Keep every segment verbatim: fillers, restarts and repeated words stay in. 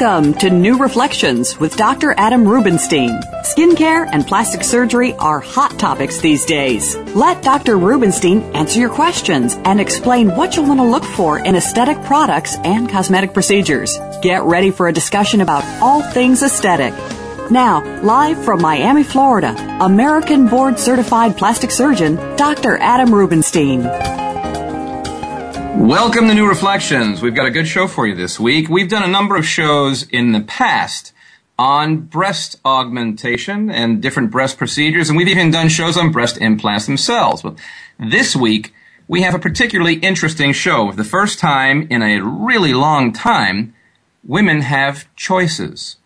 Welcome to New Reflections with Doctor Adam Rubenstein. Skincare and plastic surgery are hot topics these days. Let Doctor Rubenstein answer your questions and explain what you'll want to look for in aesthetic products and cosmetic procedures. Get ready for a discussion about all things aesthetic. Now, live from Miami, Florida, American board-certified plastic surgeon, Doctor Adam Rubenstein. Welcome to New Reflections. We've got a good show for you this week. We've done a number of shows in the past on breast augmentation and different breast procedures, and we've even done shows on breast implants themselves. But this week, we have a particularly interesting show. For the first time in a really long time, women have choices.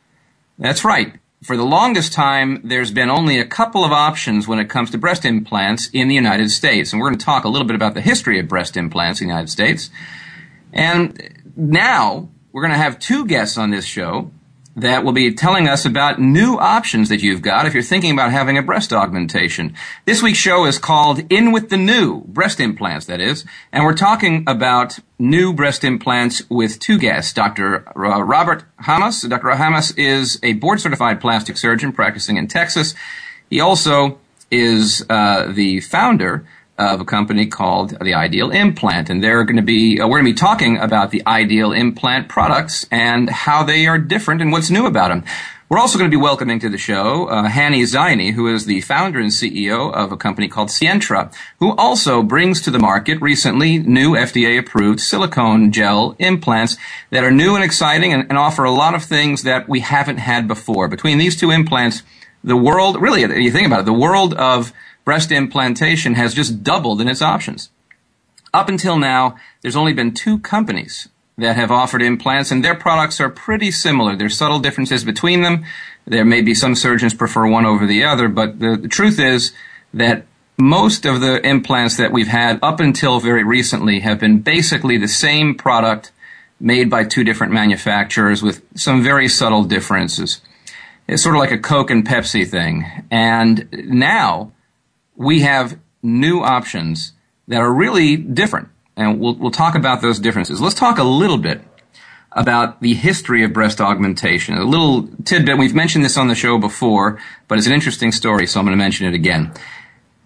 That's right. For the longest time, there's been only a couple of options when it comes to breast implants in the United States. And we're going to talk a little bit about the history of breast implants in the United States. And now we're going to have two guests on this show that will be telling us about new options that you've got if you're thinking about having a breast augmentation. This week's show is called In With The New, breast implants, that is. And we're talking about new breast implants with two guests, Doctor Robert Hamas. Doctor Hamas is a board-certified plastic surgeon practicing in Texas. He also is uh, the founder of a company called the Ideal Implant, and they're going to be uh, we're going to be talking about the Ideal Implant products and how they are different and what's new about them. We're also going to be welcoming to the show uh, Hani Zeini, who is the founder and C E O of a company called Sientra, who also brings to the market recently new F D A-approved silicone gel implants that are new and exciting and, and offer a lot of things that we haven't had before. Between these two implants, the world, really, if you think about it, the world of breast implantation has just doubled in its options. Up until now, there's only been two companies that have offered implants, and their products are pretty similar. There's subtle differences between them. There may be some surgeons prefer one over the other, but the, the truth is that most of the implants that we've had up until very recently have been basically the same product made by two different manufacturers with some very subtle differences. It's sort of like a Coke and Pepsi thing. And now we have new options that are really different, and we'll we'll talk about those differences. Let's talk a little bit about the history of breast augmentation. A little tidbit, we've mentioned this on the show before, but it's an interesting story, so I'm going to mention it again.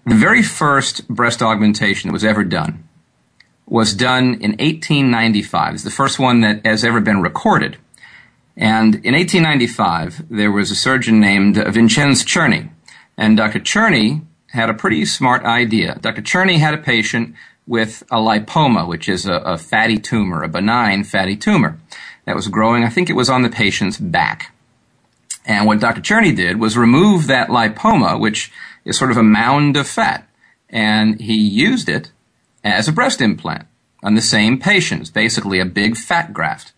The very first breast augmentation that was ever done was done in eighteen ninety-five. It's the first one that has ever been recorded. And in eighteen ninety-five, there was a surgeon named Vincenzo Cherney, and Doctor Cherney had a pretty smart idea. Doctor Cherney had a patient with a lipoma, which is a, a fatty tumor, a benign fatty tumor that was growing. I think it was on the patient's back. And what Doctor Cherney did was remove that lipoma, which is sort of a mound of fat, and he used it as a breast implant on the same patient. It's basically a big fat graft.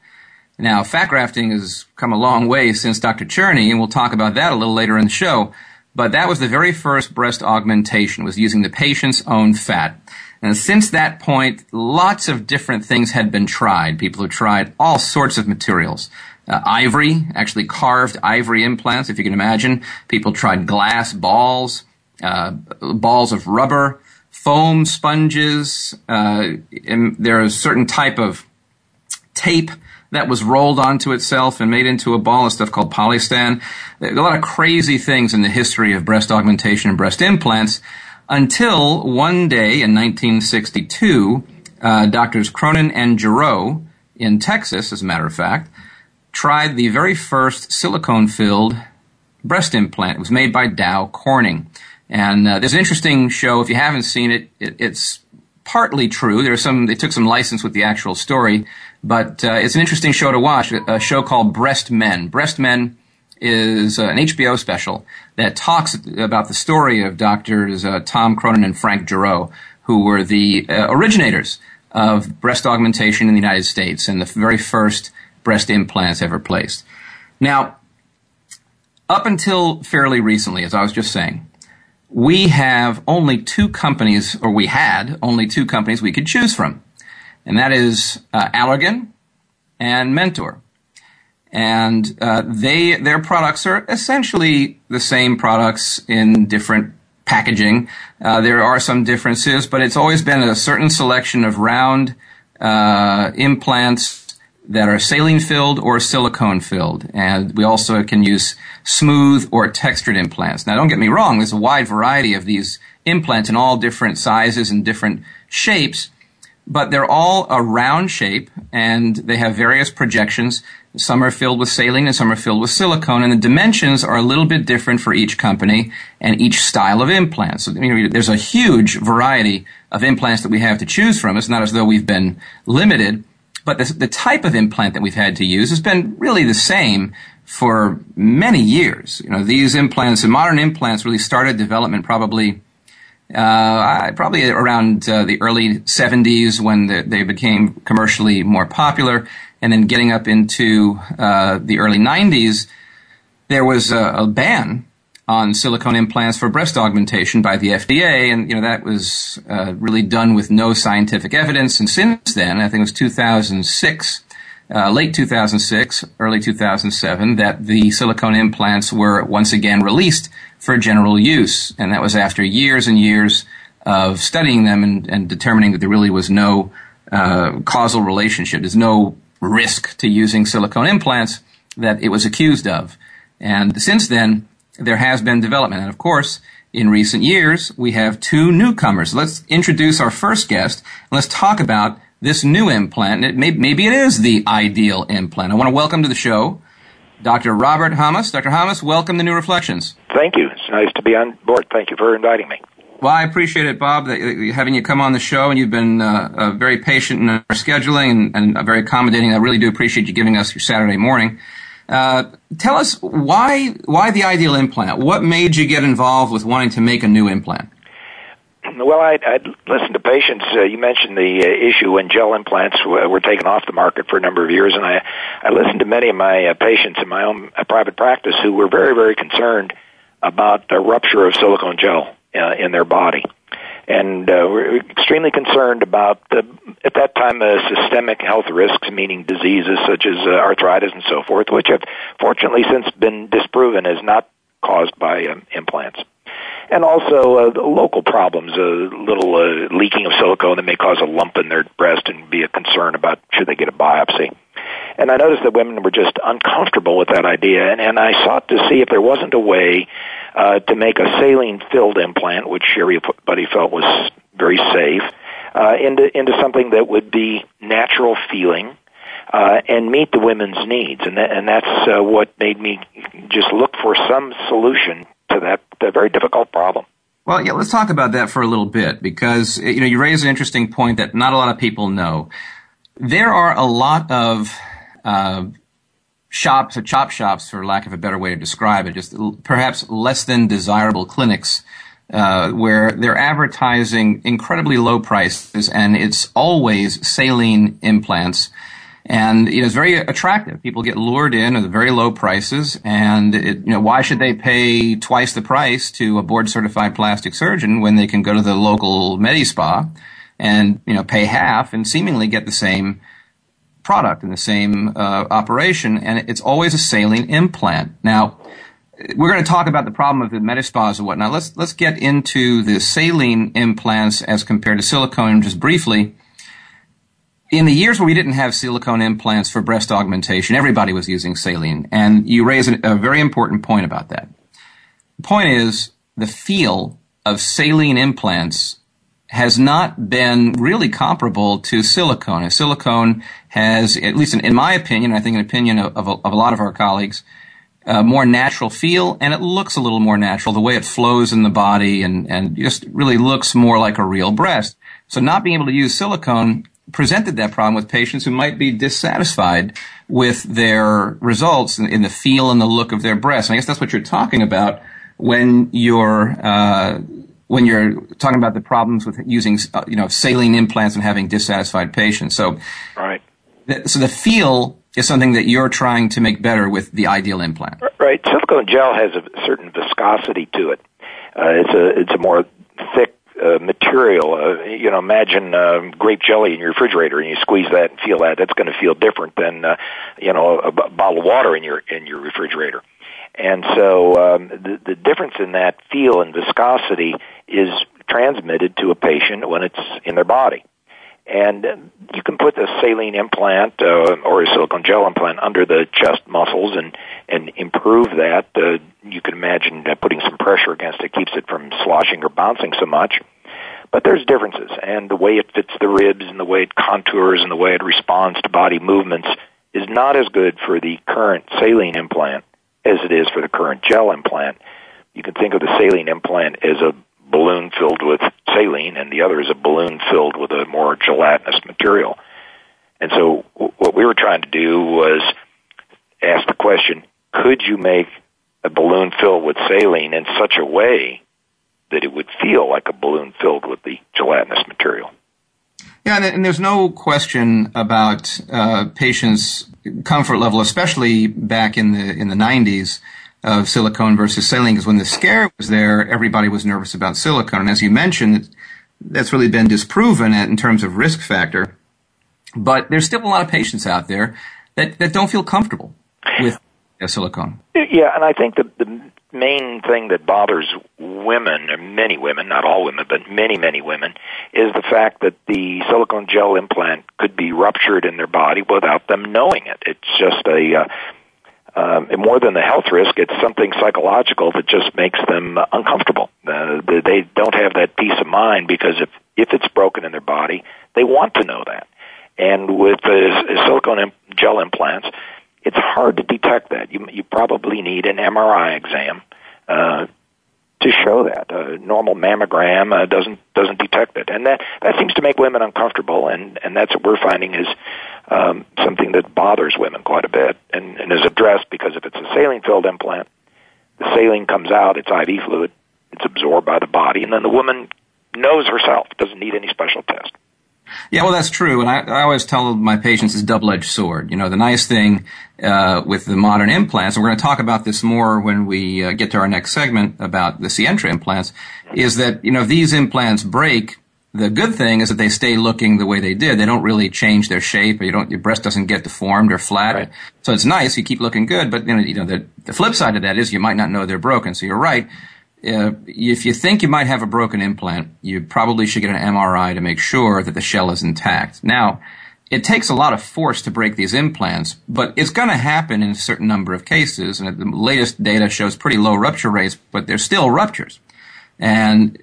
Now, fat grafting has come a long way since Doctor Cherney, and we'll talk about that a little later in the show. But that was the very first breast augmentation, was using the patient's own fat. And since that point, lots of different things had been tried. People have tried all sorts of materials. Uh, ivory, actually carved ivory implants, if you can imagine. People tried glass balls, uh, balls of rubber, foam sponges. Uh, and there is a certain type of tape that was rolled onto itself and made into a ball of stuff called polystan. There are a lot of crazy things in the history of breast augmentation and breast implants until one day in nineteen sixty-two, uh, Doctors Cronin and Giroux in Texas, as a matter of fact, tried the very first silicone-filled breast implant. It was made by Dow Corning. And uh, there's an interesting show. If you haven't seen it, it it's partly true. There's some. They took some license with the actual story. But uh, it's an interesting show to watch, a show called Breast Men. Breast Men is uh, an H B O special that talks about the story of doctors uh, Tom Cronin and Frank Giroux, who were the uh, originators of breast augmentation in the United States and the very first breast implants ever placed. Now, up until fairly recently, as I was just saying, we have only two companies, or we had only two companies we could choose from. And that is uh, Allergan and Mentor. And uh, they their products are essentially the same products in different packaging. Uh, there are some differences, but it's always been a certain selection of round uh, implants that are saline-filled or silicone-filled. And we also can use smooth or textured implants. Now, don't get me wrong, there's a wide variety of these implants in all different sizes and different shapes, but they're all a round shape, and they have various projections. Some are filled with saline and some are filled with silicone, and the dimensions are a little bit different for each company and each style of implant. So you know, there's a huge variety of implants that we have to choose from. It's not as though we've been limited, but the, the type of implant that we've had to use has been really the same for many years. You know, these implants, the modern implants, really started development probably Uh, probably around uh, the early seventies when the, they became commercially more popular. And then getting up into uh, the early nineties, there was a, a ban on silicone implants for breast augmentation by the F D A. And, you know, that was uh, really done with no scientific evidence. And since then, I think it was two thousand six, uh, late two thousand six, early two thousand seven, that the silicone implants were once again released for general use, and that was after years and years of studying them and, and determining that there really was no uh, causal relationship. There's no risk to using silicone implants that it was accused of. And since then, there has been development. And of course, in recent years, we have two newcomers. Let's introduce our first guest, and let's talk about this new implant. It may, maybe it is the ideal implant. I want to welcome to the show Doctor Robert Hamas. Doctor Hamas, welcome to New Reflections. Thank you. It's nice to be on board. Thank you for inviting me. Well, I appreciate it, Bob, that, uh, having you come on the show, and you've been uh, uh, very patient in our scheduling and, and very accommodating. I really do appreciate you giving us your Saturday morning. Uh, tell us why why the ideal implant? What made you get involved with wanting to make a new implant? Well, I'd, I'd listened to patients. Uh, you mentioned the uh, issue when gel implants w- were taken off the market for a number of years, and I, I listened to many of my uh, patients in my own uh, private practice who were very, very concerned about the rupture of silicone gel uh, in their body. And uh, we're extremely concerned about, the, at that time, uh, systemic health risks, meaning diseases such as uh, arthritis and so forth, which have fortunately since been disproven as not caused by um, implants. And also uh, the local problems, a uh, little uh, leaking of silicone that may cause a lump in their breast and be a concern about should they get a biopsy. And I noticed that women were just uncomfortable with that idea, and, and I sought to see if there wasn't a way uh, to make a saline-filled implant, which everybody felt was very safe, uh, into, into something that would be natural feeling uh, and meet the women's needs. And, that, and that's uh, what made me just look for some solution to that, that very difficult problem. Well, yeah, let's talk about that for a little bit, because you know you raise an interesting point that not a lot of people know. There are a lot of uh, shops, or chop shops, for lack of a better way to describe it, just l- perhaps less than desirable clinics uh, where they're advertising incredibly low prices, and it's always saline implants. And you know, it's very attractive. People get lured in at very low prices, and it, you know, why should they pay twice the price to a board-certified plastic surgeon when they can go to the local MediSpa and you know pay half and seemingly get the same product and the same uh, operation? And it's always a saline implant. Now, we're going to talk about the problem of the MediSpas and whatnot. Let's let's get into the saline implants as compared to silicone just briefly. In the years where we didn't have silicone implants for breast augmentation, everybody was using saline. And you raise a very important point about that. The point is the feel of saline implants has not been really comparable to silicone. And silicone has, at least in, in my opinion, I think in the opinion of, of, a, of a lot of our colleagues, a more natural feel, and it looks a little more natural, the way it flows in the body and, and just really looks more like a real breast. So not being able to use silicone presented that problem with patients who might be dissatisfied with their results in, in the feel and the look of their breasts. And I guess that's what you're talking about when you're uh, when you're talking about the problems with using uh, you know saline implants and having dissatisfied patients. So, right. Th- so the feel is something that you're trying to make better with the ideal implant. Right. Silicone gel has a certain viscosity to it. Uh, it's a it's a more thick Uh, material, uh, you know, imagine uh, grape jelly in your refrigerator, and you squeeze that and feel that. That's going to feel different than, uh, you know, a b- bottle of water in your in your refrigerator. And so um, the, the difference in that feel and viscosity is transmitted to a patient when it's in their body. And you can put a saline implant uh, or a silicone gel implant under the chest muscles and, and improve that. Uh, you can imagine uh, putting some pressure against it keeps it from sloshing or bouncing so much. But there's differences, and the way it fits the ribs and the way it contours and the way it responds to body movements is not as good for the current saline implant as it is for the current gel implant. You can think of the saline implant as a balloon filled with saline, and the other is a balloon filled with a more gelatinous material. And so what we were trying to do was ask the question, could you make a balloon filled with saline in such a way that it would feel like a balloon filled with the gelatinous material? Yeah, and there's no question about uh, patients' comfort level, especially back in the in the nineties, of silicone versus saline, because when the scare was there, everybody was nervous about silicone. And as you mentioned, that's really been disproven in terms of risk factor. But there's still a lot of patients out there that, that don't feel comfortable with uh, silicone. Yeah, and I think the, the main thing that bothers women, and many women, not all women, but many, many women, is the fact that the silicone gel implant could be ruptured in their body without them knowing it. It's just a... Uh, Um, and more than the health risk, it's something psychological that just makes them uh, uncomfortable. Uh, they don't have that peace of mind because if, if it's broken in their body, they want to know that. And with uh, silicone imp- gel implants, it's hard to detect that. You, you probably need an M R I exam uh, to show that. A normal mammogram uh, doesn't doesn't detect it. And that, that seems to make women uncomfortable, and, and that's what we're finding is Um, something that bothers women quite a bit and, and is addressed because if it's a saline-filled implant, the saline comes out, it's I V fluid, it's absorbed by the body, and then the woman knows herself, doesn't need any special test. Yeah, well, that's true, and I, I always tell my patients it's a double-edged sword. You know, the nice thing uh, with the modern implants, and we're going to talk about this more when we uh, get to our next segment about the Sientra implants, is that, you know, if these implants break, the good thing is that they stay looking the way they did. They don't really change their shape. Or you don't, your breast doesn't get deformed or flat. Right. So it's nice. You keep looking good. But you know, you know the, the flip side of that is you might not know they're broken. So you're right. Uh, if you think you might have a broken implant, you probably should get an M R I to make sure that the shell is intact. Now, it takes a lot of force to break these implants, but it's going to happen in a certain number of cases. And the latest data shows pretty low rupture rates, but there's still ruptures. And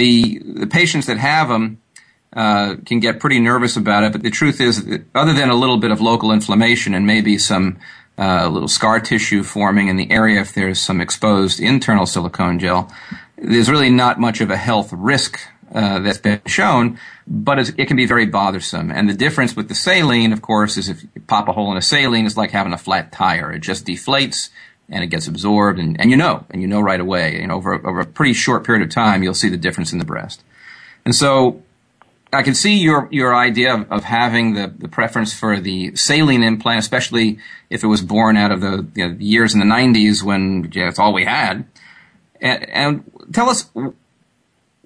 the the patients that have them uh can get pretty nervous about it. But the truth is, that other than a little bit of local inflammation and maybe some uh little scar tissue forming in the area if there's some exposed internal silicone gel, there's really not much of a health risk uh that's been shown. But it's, it can be very bothersome. And the difference with the saline, of course, is if you pop a hole in a saline, it's like having a flat tire. It just deflates. And it gets absorbed, and, and you know, and you know right away. And over, over a pretty short period of time, you'll see the difference in the breast. And so I can see your, your idea of, of having the, the preference for the saline implant, especially if it was born out of the you know, years in the nineties when yeah, that's all we had. And, and tell us,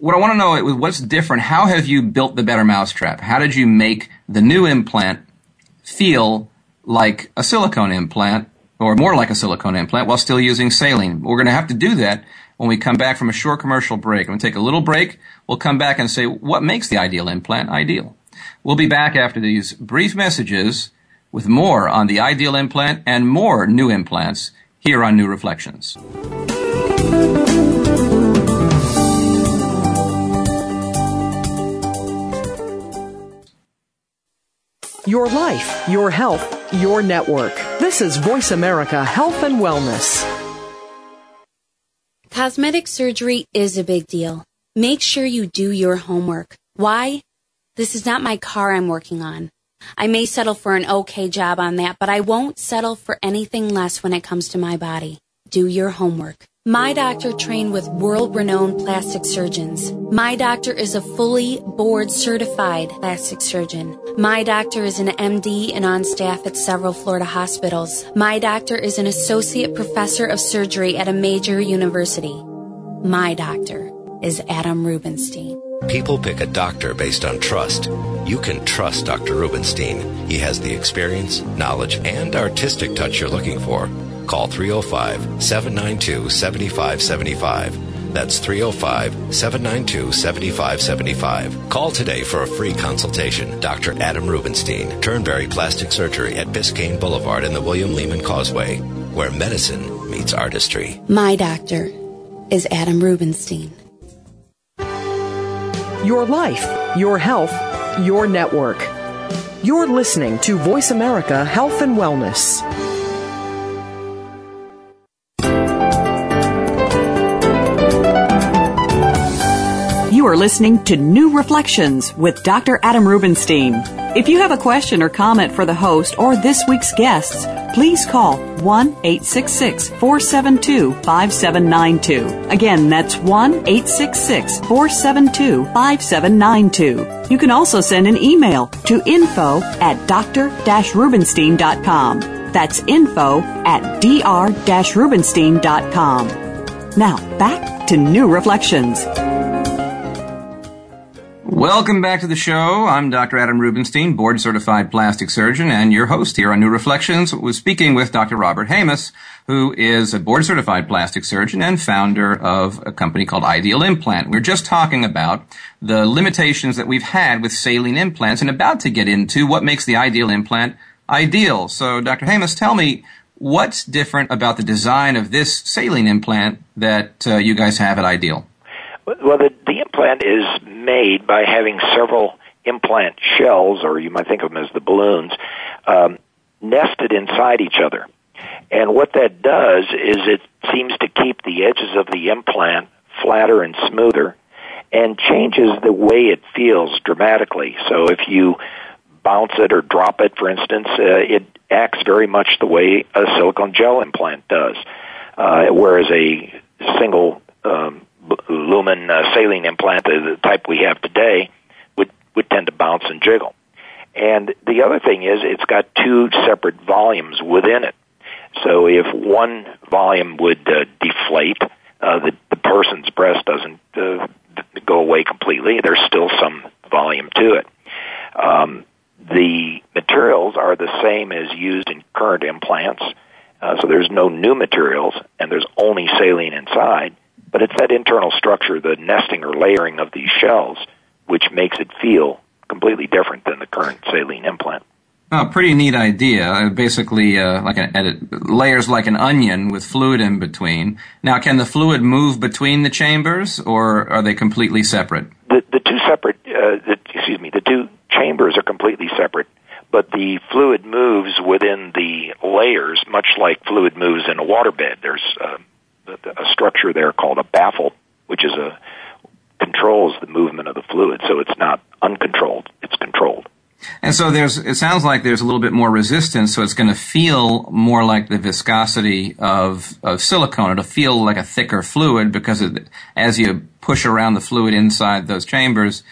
what I want to know is what's different. How have you built the better mousetrap? How did you make the new implant feel like a silicone implant? Or more like a silicone implant while still using saline. We're going to have to do that when we come back from a short commercial break. I'm going to take a little break. We'll come back and say, what makes the ideal implant ideal? We'll be back after these brief messages with more on the ideal implant and more new implants here on New Reflections. Your life, your health, your network. This is Voice America Health and Wellness. Cosmetic surgery is a big deal. Make sure you do your homework. Why? This is not my car I'm working on. I may settle for an okay job on that, but I won't settle for anything less when it comes to my body. Do your homework. My doctor trained with world-renowned plastic surgeons. My doctor is a fully board-certified plastic surgeon. My doctor is an M D and on staff at several Florida hospitals. My doctor is an associate professor of surgery at a major university. My doctor is Adam Rubenstein. People pick a doctor based on trust. You can trust Doctor Rubenstein. He has the experience, knowledge, and artistic touch you're looking for. Call three oh five, seven nine two, seven five seven five. That's three oh five, seven nine two, seven five seven five. Call today for a free consultation. Doctor Adam Rubenstein, Turnberry Plastic Surgery at Biscayne Boulevard and the William Lehman Causeway, where medicine meets artistry. My doctor is Adam Rubenstein. Your life, your health, your network. You're listening to Voice America Health and Wellness. You are listening to New Reflections with Doctor Adam Rubenstein. If you have a question or comment for the host or this week's guests, please call one eight six six, four seven two, five seven nine two. Again, that's one eight six six, four seven two, five seven nine two. You can also send an email to info at dr dash rubenstein dot com. That's info at dr dash rubenstein dot com. Now, back to New Reflections. Welcome back to the show. I'm Doctor Adam Rubenstein, board-certified plastic surgeon, and your host here on New Reflections. Was speaking with Doctor Robert Hamas, who is a board-certified plastic surgeon and founder of a company called Ideal Implant. We're just talking about the limitations that we've had with saline implants and about to get into what makes the Ideal Implant ideal. So, Doctor Hamas, tell me, what's different about the design of this saline implant that uh, you guys have at Ideal? Well, the, the implant is made by having several implant shells, or you might think of them as the balloons, um, nested inside each other. And what that does is it seems to keep the edges of the implant flatter and smoother and changes the way it feels dramatically. So if you bounce it or drop it, for instance, uh, it acts very much the way a silicone gel implant does, uh, whereas a single um lumen uh, saline implant, the type we have today, would, would tend to bounce and jiggle. And the other thing is it's got two separate volumes within it. So if one volume would uh, deflate, uh, the, the person's breast doesn't uh, go away completely. There's still some volume to it. Um, the materials are the same as used in current implants, uh, so there's no new materials, and there's only saline inside. But it's that internal structure, the nesting or layering of these shells, which makes it feel completely different than the current saline implant. Oh, pretty neat idea. Basically, uh, like an, edit, layers like an onion with fluid in between. Now, can the fluid move between the chambers, or are they completely separate? The, the two separate, uh, the, excuse me, the two chambers are completely separate, but the fluid moves within the layers, much like fluid moves in a waterbed. There's uh, a structure there called a baffle, which is a controls the movement of the fluid, so it's not uncontrolled, it's controlled. And so there's, it sounds like there's a little bit more resistance, so it's going to feel more like the viscosity of, of silicone. It'll feel like a thicker fluid because it, as you push around the fluid inside those chambers,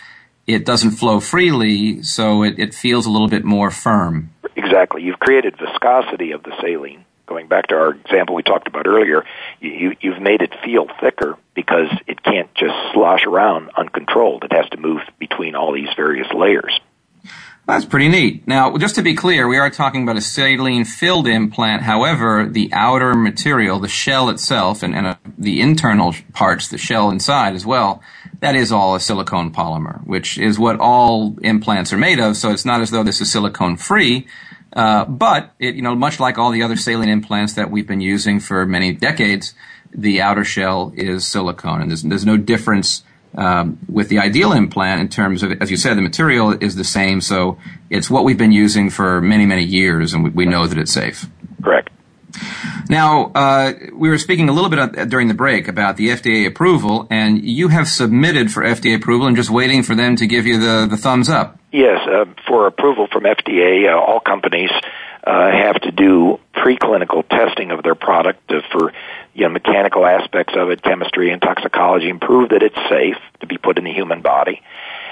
it doesn't flow freely, so it, it feels a little bit more firm. Exactly. You've created viscosity of the saline. Going back to our example we talked about earlier, you, you've made it feel thicker because it can't just slosh around uncontrolled. It has to move between all these various layers. That's pretty neat. Now, just to be clear, we are talking about a saline-filled implant. However, the outer material, the shell itself, and, and uh, the internal parts, the shell inside as well, that is all a silicone polymer, which is what all implants are made of, so it's not as though this is silicone-free. Uh, but, it, you know, much like all the other saline implants that we've been using for many decades, the outer shell is silicone. And there's, there's no difference um, with the Ideal implant in terms of, as you said, the material is the same. So it's what we've been using for many, many years, and we, we know that it's safe. Correct. Now, uh, we were speaking a little bit during the break about the F D A approval, and you have submitted for F D A approval and just waiting for them to give you the, the thumbs up. Yes, uh, for approval from F D A, uh, all companies uh, have to do preclinical testing of their product uh, for you know mechanical aspects of it, chemistry and toxicology, and prove that it's safe to be put in the human body.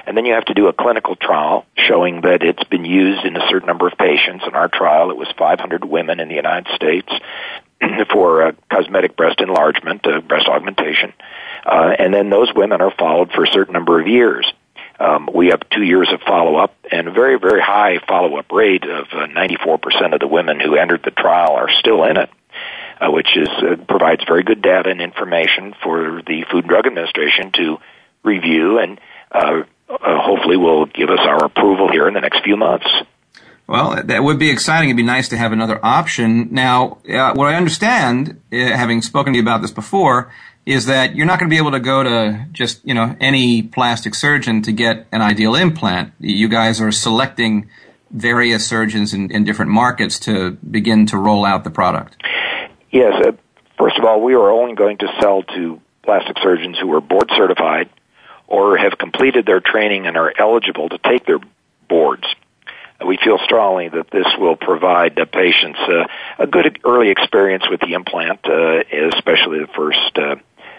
And then you have to do a clinical trial showing that it's been used in a certain number of patients. In our trial, it was five hundred women in the United States for uh, cosmetic breast enlargement, uh, breast augmentation. Uh, and then those women are followed for a certain number of years. Um, we have two years of follow-up and a very, very high follow-up rate of uh, ninety-four percent of the women who entered the trial are still in it. uh, which is uh, provides very good data and information for the Food and Drug Administration to review, and uh, uh, hopefully will give us our approval here in the next few months. Well, that would be exciting. It'd be nice to have another option. Now, uh, what I understand, uh, having spoken to you about this before, is that you're not going to be able to go to just, you know, any plastic surgeon to get an ideal implant. You guys are selecting various surgeons in, in different markets to begin to roll out the product. Yes. Uh, first of all, we are only going to sell to plastic surgeons who are board certified or have completed their training and are eligible to take their boards. We feel strongly that this will provide the patients uh, a good early experience with the implant, uh, especially the first uh,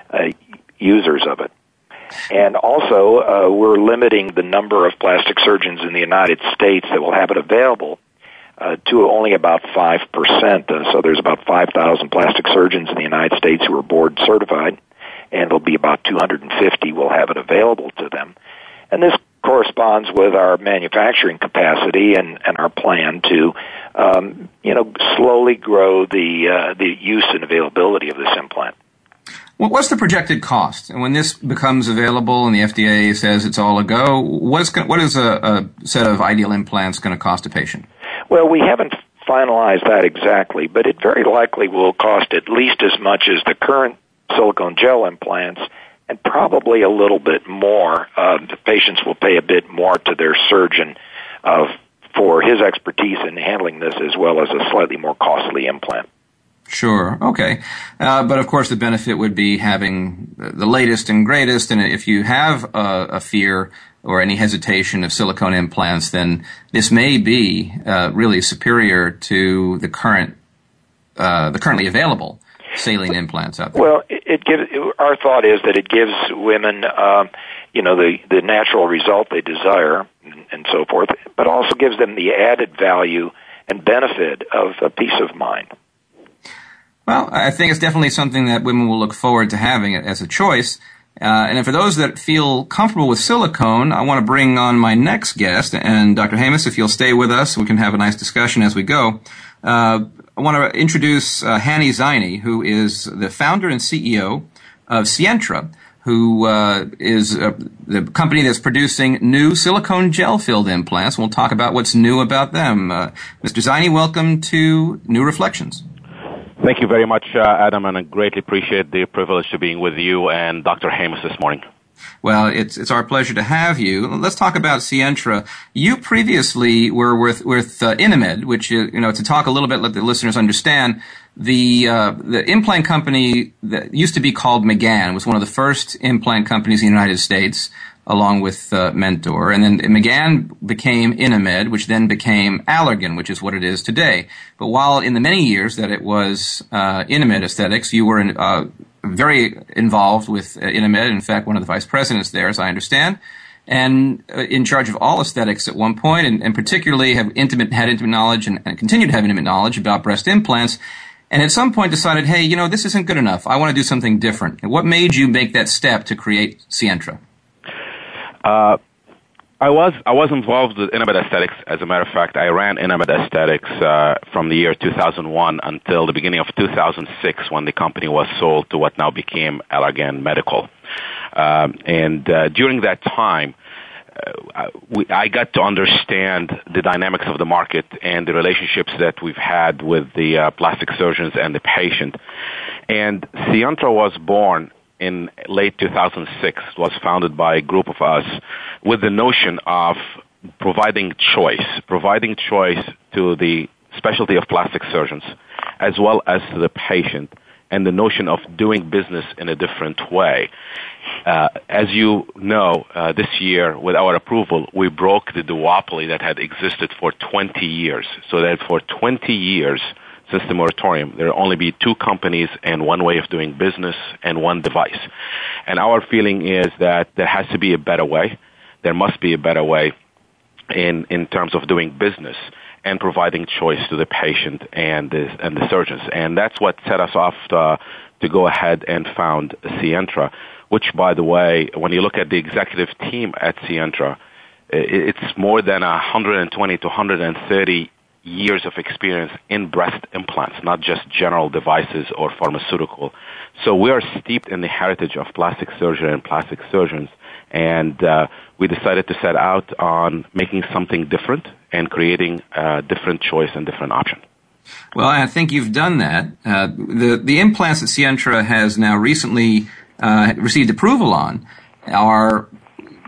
uh, users of it. And also, uh, we're limiting the number of plastic surgeons in the United States that will have it available uh, to only about five percent. Uh, so there's about five thousand plastic surgeons in the United States who are board certified, and it'll be about two hundred fifty will have it available to them. And this corresponds with our manufacturing capacity and, and our plan to, um, you know, slowly grow the uh, the use and availability of this implant. Well, what's the projected cost? And when this becomes available and the F D A says it's all a go, what's going, what is a, a set of ideal implants going to cost a patient? Well, we haven't finalized that exactly, but it very likely will cost at least as much as the current silicone gel implants, and probably a little bit more. Uh, the patients will pay a bit more to their surgeon uh, for his expertise in handling this, as well as a slightly more costly implant. Sure. Okay. Uh, but of course, the benefit would be having the latest and greatest. And if you have a, a fear or any hesitation of silicone implants, then this may be uh, really superior to the current, uh, the currently available saline implants out there. Well, it, it gives, our thought is that it gives women, um, you know, the, the natural result they desire and, and so forth, but also gives them the added value and benefit of a peace of mind. Well, I think it's definitely something that women will look forward to having as a choice. Uh, and for those that feel comfortable with silicone, I want to bring on my next guest. And Doctor Hamas, if you'll stay with us, we can have a nice discussion as we go. Uh, I want to introduce uh, Hani Zeini, who is the founder and C E O of Sientra, who uh, is uh, the company that's producing new silicone gel-filled implants. We'll talk about what's new about them. Uh, Mister Zeini, welcome to New Reflections. Thank you very much, uh, Adam, and I greatly appreciate the privilege of being with you and Doctor Hamas this morning. Well, it's it's our pleasure to have you. Let's talk about Sientra. You previously were with with uh, Inamed, which is, you know, to talk a little bit, let the listeners understand, the uh, the implant company that used to be called McGann was one of the first implant companies in the United States, along with uh, Mentor. And then McGann became Inamed, which then became Allergan, which is what it is today. But while in the many years that it was uh, Inamed Aesthetics, you were in, uh, very involved with uh, Inamed, in fact, one of the vice presidents there, as I understand, and uh, in charge of all aesthetics at one point, and, and particularly have intimate, had intimate knowledge and, and continue to have intimate knowledge about breast implants, and at some point decided, hey, you know, this isn't good enough. I want to do something different. And what made you make that step to create Sientra? Uh, I was I was involved with Inamed Aesthetics. As a matter of fact, I ran Inamed Aesthetics uh, from the year two thousand one until the beginning of two thousand six, when the company was sold to what now became Allergan Medical. Um, and uh, during that time, uh, we, I got to understand the dynamics of the market and the relationships that we've had with the uh, plastic surgeons and the patient. And Sientra was born in late two thousand six, was founded by a group of us with the notion of providing choice, providing choice to the specialty of plastic surgeons as well as to the patient, and the notion of doing business in a different way. Uh, as you know, uh, this year, with our approval, we broke the duopoly that had existed for twenty years, so that for twenty years, since the moratorium, there will only be two companies and one way of doing business and one device. And our feeling is that there has to be a better way. There must be a better way in, in terms of doing business and providing choice to the patient and the, and the surgeons. And that's what set us off to, uh, to go ahead and found Sientra, which, by the way, when you look at the executive team at Sientra, it's more than one hundred twenty to one hundred thirty years of experience in breast implants, not just general devices or pharmaceutical. So we are steeped in the heritage of plastic surgery and plastic surgeons, and uh, we decided to set out on making something different and creating a different choice and different option. Well, I think you've done that. Uh, the, the implants that Sientra has now recently uh, received approval on are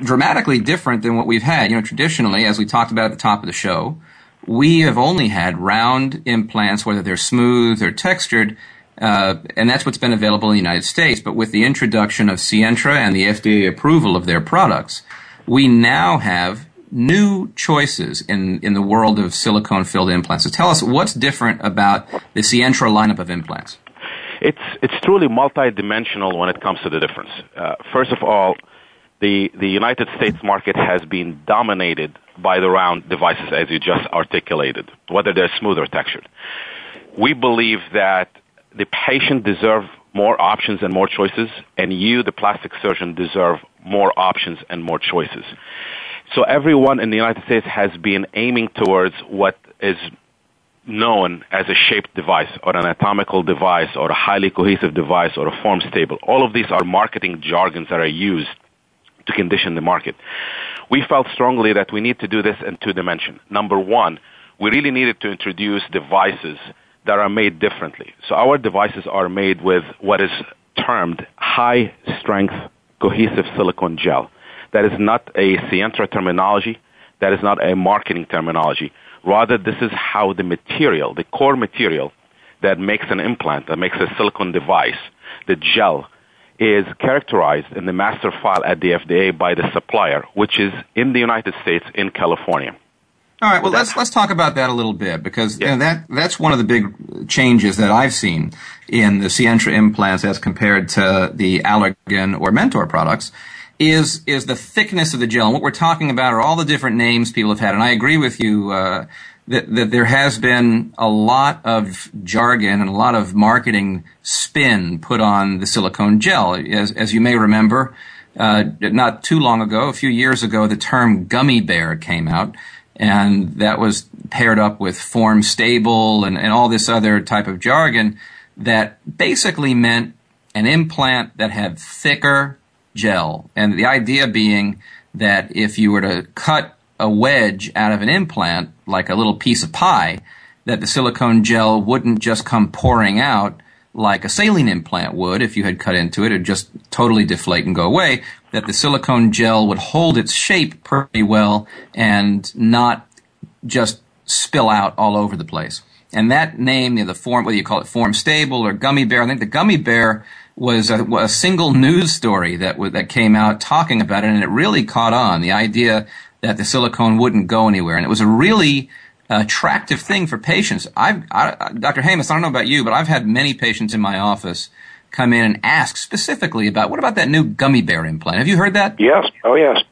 dramatically different than what we've had. You know, traditionally, as we talked about at the top of the show, we have only had round implants, whether they're smooth or textured, uh, and that's what's been available in the United States. But with the introduction of Sientra and the F D A approval of their products, we now have new choices in, in the world of silicone-filled implants. So tell us what's different about the Sientra lineup of implants. It's it's truly multidimensional when it comes to the difference. Uh, first of all, the, the United States market has been dominated by the round devices, as you just articulated, whether they're smooth or textured. We believe that the patient deserves more options and more choices, and you, the plastic surgeon, deserve more options and more choices. So everyone in the United States has been aiming towards what is known as a shaped device or an anatomical device or a highly cohesive device or a form stable. All of these are marketing jargons that are used to condition the market. We felt strongly that we need to do this in two dimensions. Number one, we really needed to introduce devices that are made differently. So our devices are made with what is termed high-strength cohesive silicone gel. That is not a Sientra terminology. That is not a marketing terminology. Rather, this is how the material, the core material that makes an implant, that makes a silicone device, the gel, is characterized in the master file at the F D A by the supplier, which is in the United States, in California. All right, well, let's let's talk about that a little bit, because yeah. you know, that that's one of the big changes that I've seen in the Sientra implants as compared to the Allergan or Mentor products. Is is the thickness of the gel. And what we're talking about are all the different names people have had. And I agree with you uh that, that there has been a lot of jargon and a lot of marketing spin put on the silicone gel. As, as you may remember, uh not too long ago, a few years ago, the term gummy bear came out. And that was paired up with form stable and, and all this other type of jargon that basically meant an implant that had thicker gel. And the idea being that if you were to cut a wedge out of an implant, like a little piece of pie, that the silicone gel wouldn't just come pouring out like a saline implant would if you had cut into it. It would just totally deflate and go away, that the silicone gel would hold its shape pretty well and not just spill out all over the place. And that name, you know, the form, whether you call it form stable or gummy bear, I think the gummy bear was a, a single news story that that came out talking about it, and it really caught on, the idea that the silicone wouldn't go anywhere. And it was a really attractive thing for patients. I've, I, Doctor Hamas, I don't know about you, but I've had many patients in my office come in and ask specifically about, what about that new gummy bear implant? Have you heard that? Yes. Oh, yes.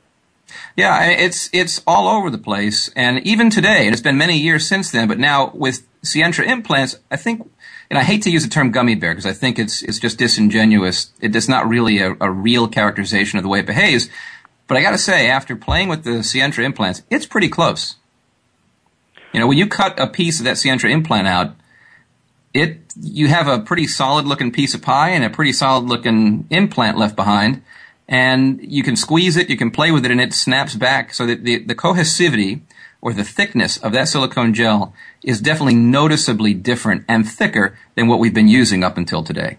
Yeah, it's it's all over the place, and even today, and it's been many years since then, but now with Sientra implants, I think, and I hate to use the term gummy bear because I think it's it's just disingenuous. It's not really a, a real characterization of the way it behaves, but I got to say, after playing with the Sientra implants, it's pretty close. You know, when you cut a piece of that Sientra implant out, it you have a pretty solid-looking piece of pie and a pretty solid-looking implant left behind. And you can squeeze it, you can play with it, and it snaps back, so that the, the cohesivity or the thickness of that silicone gel is definitely noticeably different and thicker than what we've been using up until today.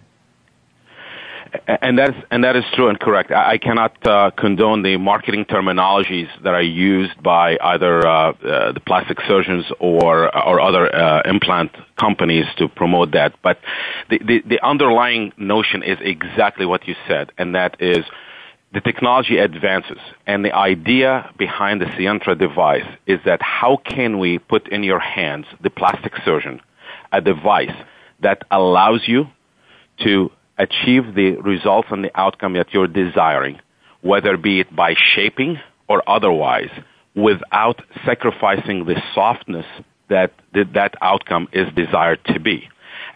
And that's, and that is true and correct. I cannot uh, condone the marketing terminologies that are used by either uh, uh, the plastic surgeons or or other uh, implant companies to promote that. But the, the, the underlying notion is exactly what you said, and that is, the technology advances, and the idea behind the Sientra device is that how can we put in your hands, the plastic surgeon, a device that allows you to achieve the results and the outcome that you're desiring, whether be it by shaping or otherwise, without sacrificing the softness that that outcome is desired to be.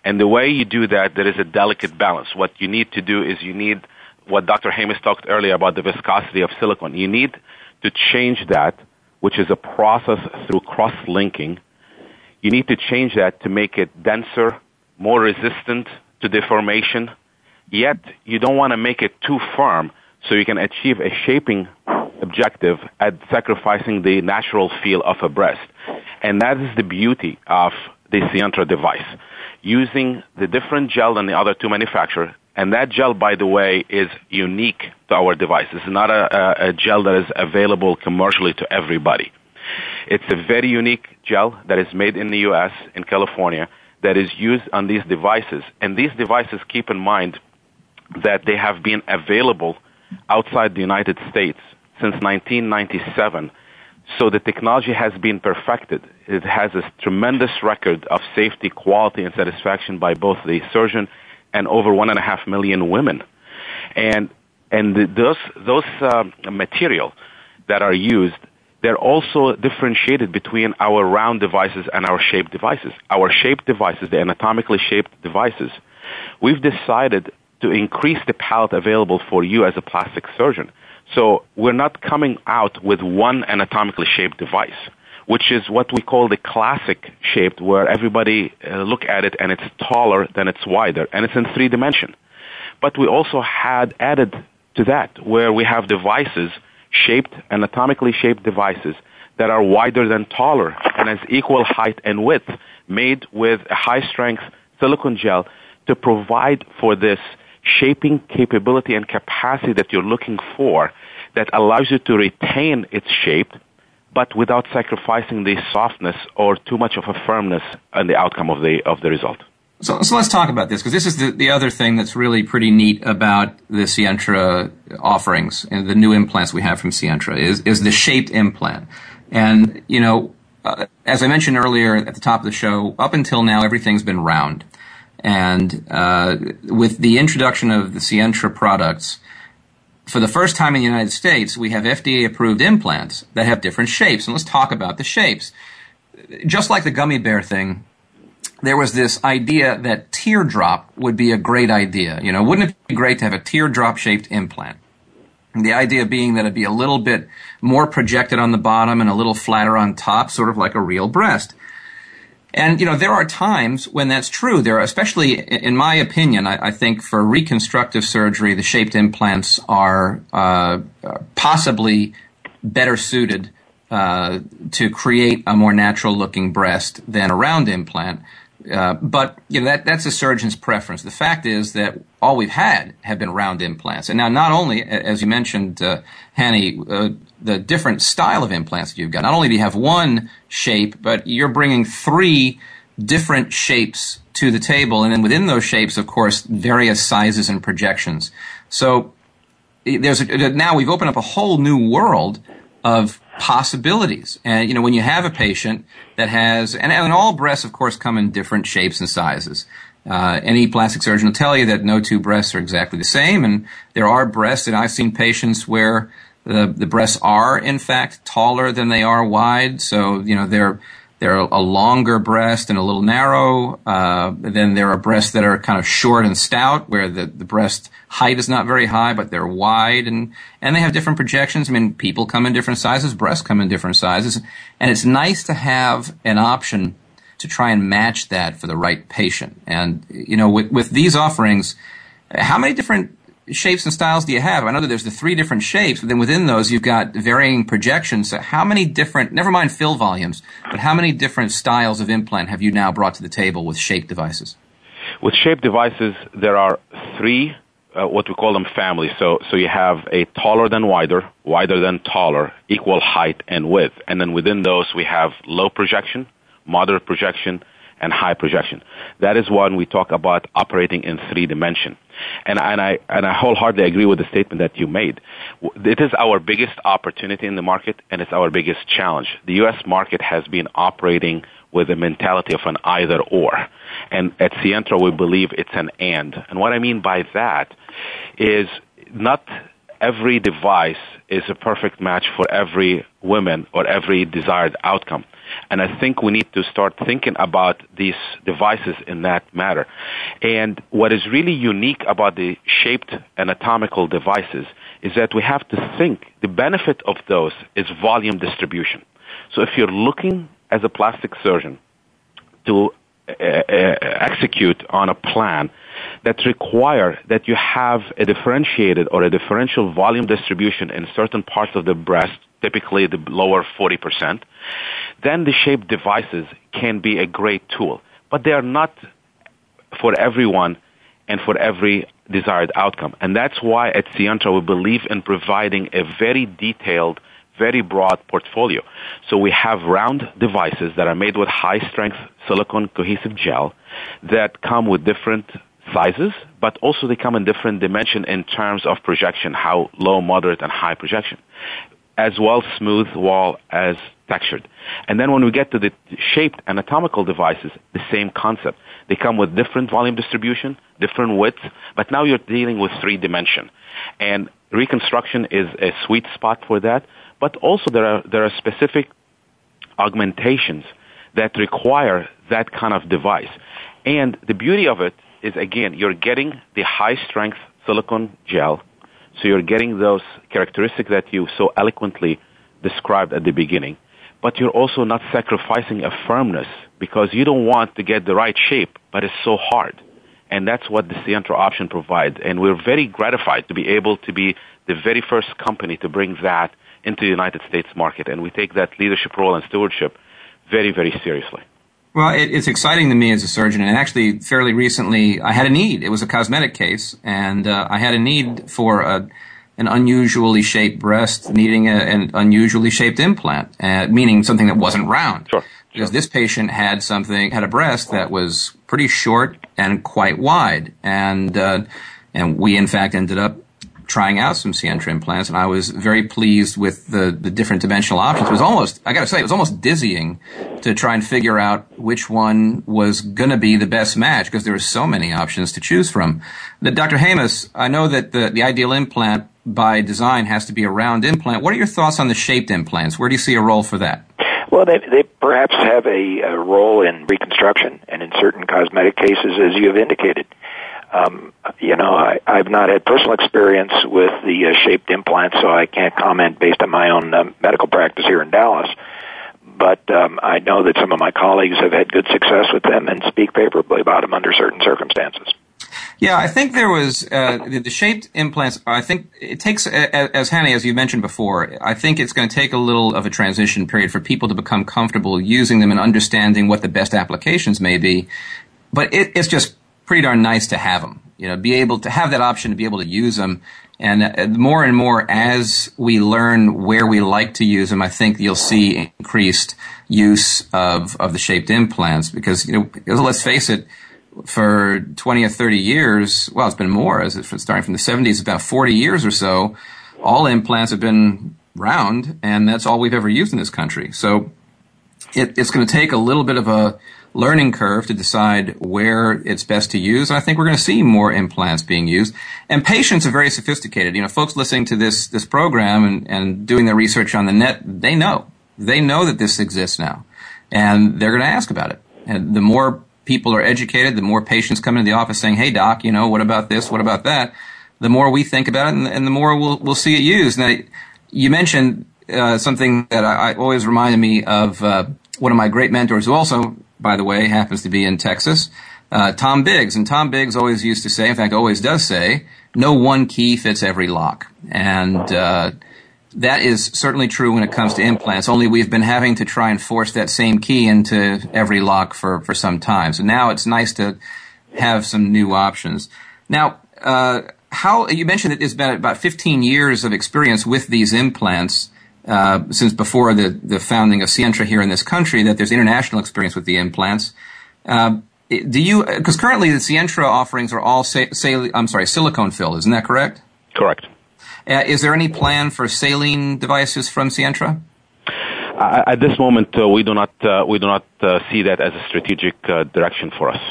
And the way you do that, there is a delicate balance. What you need to do is you need what Doctor Hamas talked earlier about the viscosity of silicone. You need to change that, which is a process through cross-linking, You need to change that to make it denser, more resistant to deformation, yet you don't want to make it too firm so you can achieve a shaping objective at sacrificing the natural feel of a breast. And that is the beauty of the Sientra device, using the different gel than the other two manufacturers. And that gel, by the way, is unique to our device. It's not a, a gel that is available commercially to everybody. It's a very unique gel that is made in the U S, in California, that is used on these devices. And these devices, keep in mind that they have been available outside the United States since nineteen ninety-seven. So the technology has been perfected. It has a tremendous record of safety, quality, and satisfaction by both the surgeon and over one and a half million women. And and the, those, those uh, material that are used, they're also differentiated between our round devices and our shaped devices. Our shaped devices, the anatomically shaped devices, we've decided to increase the palette available for you as a plastic surgeon. So we're not coming out with one anatomically shaped device, which is what we call the classic shaped, where everybody uh, look at it and it's taller than it's wider, and it's in three dimension. But we also had added to that where we have devices shaped, anatomically shaped devices that are wider than taller and has equal height and width, made with a high-strength silicone gel to provide for this shaping capability and capacity that you're looking for, that allows you to retain its shape but without sacrificing the softness or too much of a firmness and the outcome of the of the result. So, so let's talk about this, because this is the, the other thing that's really pretty neat about the Sientra offerings and the new implants we have from Sientra is, is the shaped implant. And, you know, uh, as I mentioned earlier at the top of the show, up until now, everything's been round. And uh, with the introduction of the Sientra products, for the first time in the United States, we have F D A-approved implants that have different shapes. And let's talk about the shapes. Just like the gummy bear thing, there was this idea that teardrop would be a great idea. You know, wouldn't it be great to have a teardrop-shaped implant? And the idea being that it'd be a little bit more projected on the bottom and a little flatter on top, sort of like a real breast. And, you know, there are times when that's true. There are, especially, in my opinion, I, I think for reconstructive surgery, the shaped implants are uh, possibly better suited uh, to create a more natural-looking breast than a round implant. Uh, but, you know, that, that's a surgeon's preference. The fact is that all we've had have been round implants. And now, not only, as you mentioned, uh, Hani, uh, the different style of implants that you've got, not only do you have one shape, but you're bringing three different shapes to the table. And then within those shapes, of course, various sizes and projections. So there's a, now we've opened up a whole new world of possibilities. And, you know, when you have a patient that has, and, and all breasts, of course, come in different shapes and sizes. Uh, any plastic surgeon will tell you that no two breasts are exactly the same. And there are breasts, and I've seen patients where the, the breasts are, in fact, taller than they are wide. So, you know, they're, they're a longer breast and a little narrow. Uh, then there are breasts that are kind of short and stout, where the, the breast height is not very high, but they're wide, and, and they have different projections. I mean, people come in different sizes, breasts come in different sizes. And it's nice to have an option to try and match that for the right patient. And, you know, with, with these offerings, how many different shapes and styles do you have? I know that there's the three different shapes, but then within those you've got varying projections. So how many different, never mind fill volumes, but how many different styles of implant have you now brought to the table with shaped devices? With shaped devices, there are three, uh, what we call them families. So, so you have a taller than wider, wider than taller, equal height and width. And then within those we have low projection, moderate projection, and high projection. That is when we talk about operating in three dimension. And, and I and I wholeheartedly agree with the statement that you made. It is our biggest opportunity in the market, and it's our biggest challenge. The U S market has been operating with the mentality of an either or. And at Sientra, we believe it's an and. And what I mean by that is not every device is a perfect match for every woman or every desired outcome. And I think we need to start thinking about these devices in that matter. And what is really unique about the shaped anatomical devices is that we have to think the benefit of those is volume distribution. So if you're looking as a plastic surgeon to uh, uh, execute on a plan that require that you have a differentiated or a differential volume distribution in certain parts of the breast, typically the lower forty percent, then the shape devices can be a great tool. But they are not for everyone and for every desired outcome. And that's why at Sientra we believe in providing a very detailed, very broad portfolio. So we have round devices that are made with high-strength silicone cohesive gel that come with different sizes, but also they come in different dimension in terms of projection, how low, moderate, and high projection, as well smooth wall as textured. And then when we get to the shaped anatomical devices, the same concept. They come with different volume distribution, different width, but now you're dealing with three dimension. And reconstruction is a sweet spot for that, but also there are, there are specific augmentations that require that kind of device. And the beauty of it is, again, you're getting the high-strength silicone gel, so you're getting those characteristics that you so eloquently described at the beginning, but you're also not sacrificing a firmness because you don't want to get the right shape, but it's so hard. And that's what the Sientra option provides, and we're very gratified to be able to be the very first company to bring that into the United States market, and we take that leadership role and stewardship very, very seriously. Well, it, it's exciting to me as a surgeon, and actually fairly recently I had a need. It was a cosmetic case, and uh, I had a need for a, an unusually shaped breast needing a, an unusually shaped implant, uh, meaning something that wasn't round. Sure. Because sure. This patient had something, had a breast that was pretty short and quite wide, and uh, and we in fact ended up trying out some Sientra implants, and I was very pleased with the, the different dimensional options. It was almost, I gotta say, it was almost dizzying to try and figure out which one was gonna be the best match because there were so many options to choose from. The, Doctor Hamas, I know that the, the ideal implant by design has to be a round implant. What are your thoughts on the shaped implants? Where do you see a role for that? Well, they, they perhaps have a, a role in reconstruction and in certain cosmetic cases, as you have indicated. Um, you know, I, I've not had personal experience with the uh, shaped implant, so I can't comment based on my own um, medical practice here in Dallas. But um, I know that some of my colleagues have had good success with them and speak favorably about them under certain circumstances. Yeah, I think there was uh, the, the shaped implants. I think it takes, as, as Hani, as you mentioned before, I think it's going to take a little of a transition period for people to become comfortable using them and understanding what the best applications may be. But it, it's just pretty darn nice to have them, you know, be able to have that option to be able to use them. And uh, more and more as we learn where we like to use them, I think you'll see increased use of, of the shaped implants because, you know, let's face it, for twenty or thirty years, well, it's been more as it's starting from the seventies, about forty years or so, all implants have been round and that's all we've ever used in this country. So it, it's going to take a little bit of a learning curve to decide where it's best to use. And I think we're going to see more implants being used. And patients are very sophisticated. You know, folks listening to this, this program and, and doing their research on the net, they know. They know that this exists now. And they're going to ask about it. And the more people are educated, the more patients come into the office saying, hey, doc, you know, what about this? What about that? The more we think about it and, and the more we'll, we'll see it used. Now, you mentioned, uh, something that I, I always reminded me of, uh, one of my great mentors who also, by the way, happens to be in Texas, uh, Tom Biggs. And Tom Biggs always used to say, in fact, always does say, no one key fits every lock. And uh that is certainly true when it comes to implants, only we've been having to try and force that same key into every lock for, for some time. So now it's nice to have some new options. Now, uh how you mentioned that it's been about fifteen years of experience with these implants. Uh, since before the, the founding of Sientra here in this country, that there's international experience with the implants. Uh, do you, because currently the Sientra offerings are all, say, sal- I'm sorry, silicone filled, isn't that correct? Correct. Uh, is there any plan for saline devices from Sientra? Uh, at this moment, uh, we do not, uh, we do not uh, see that as a strategic uh, direction for us.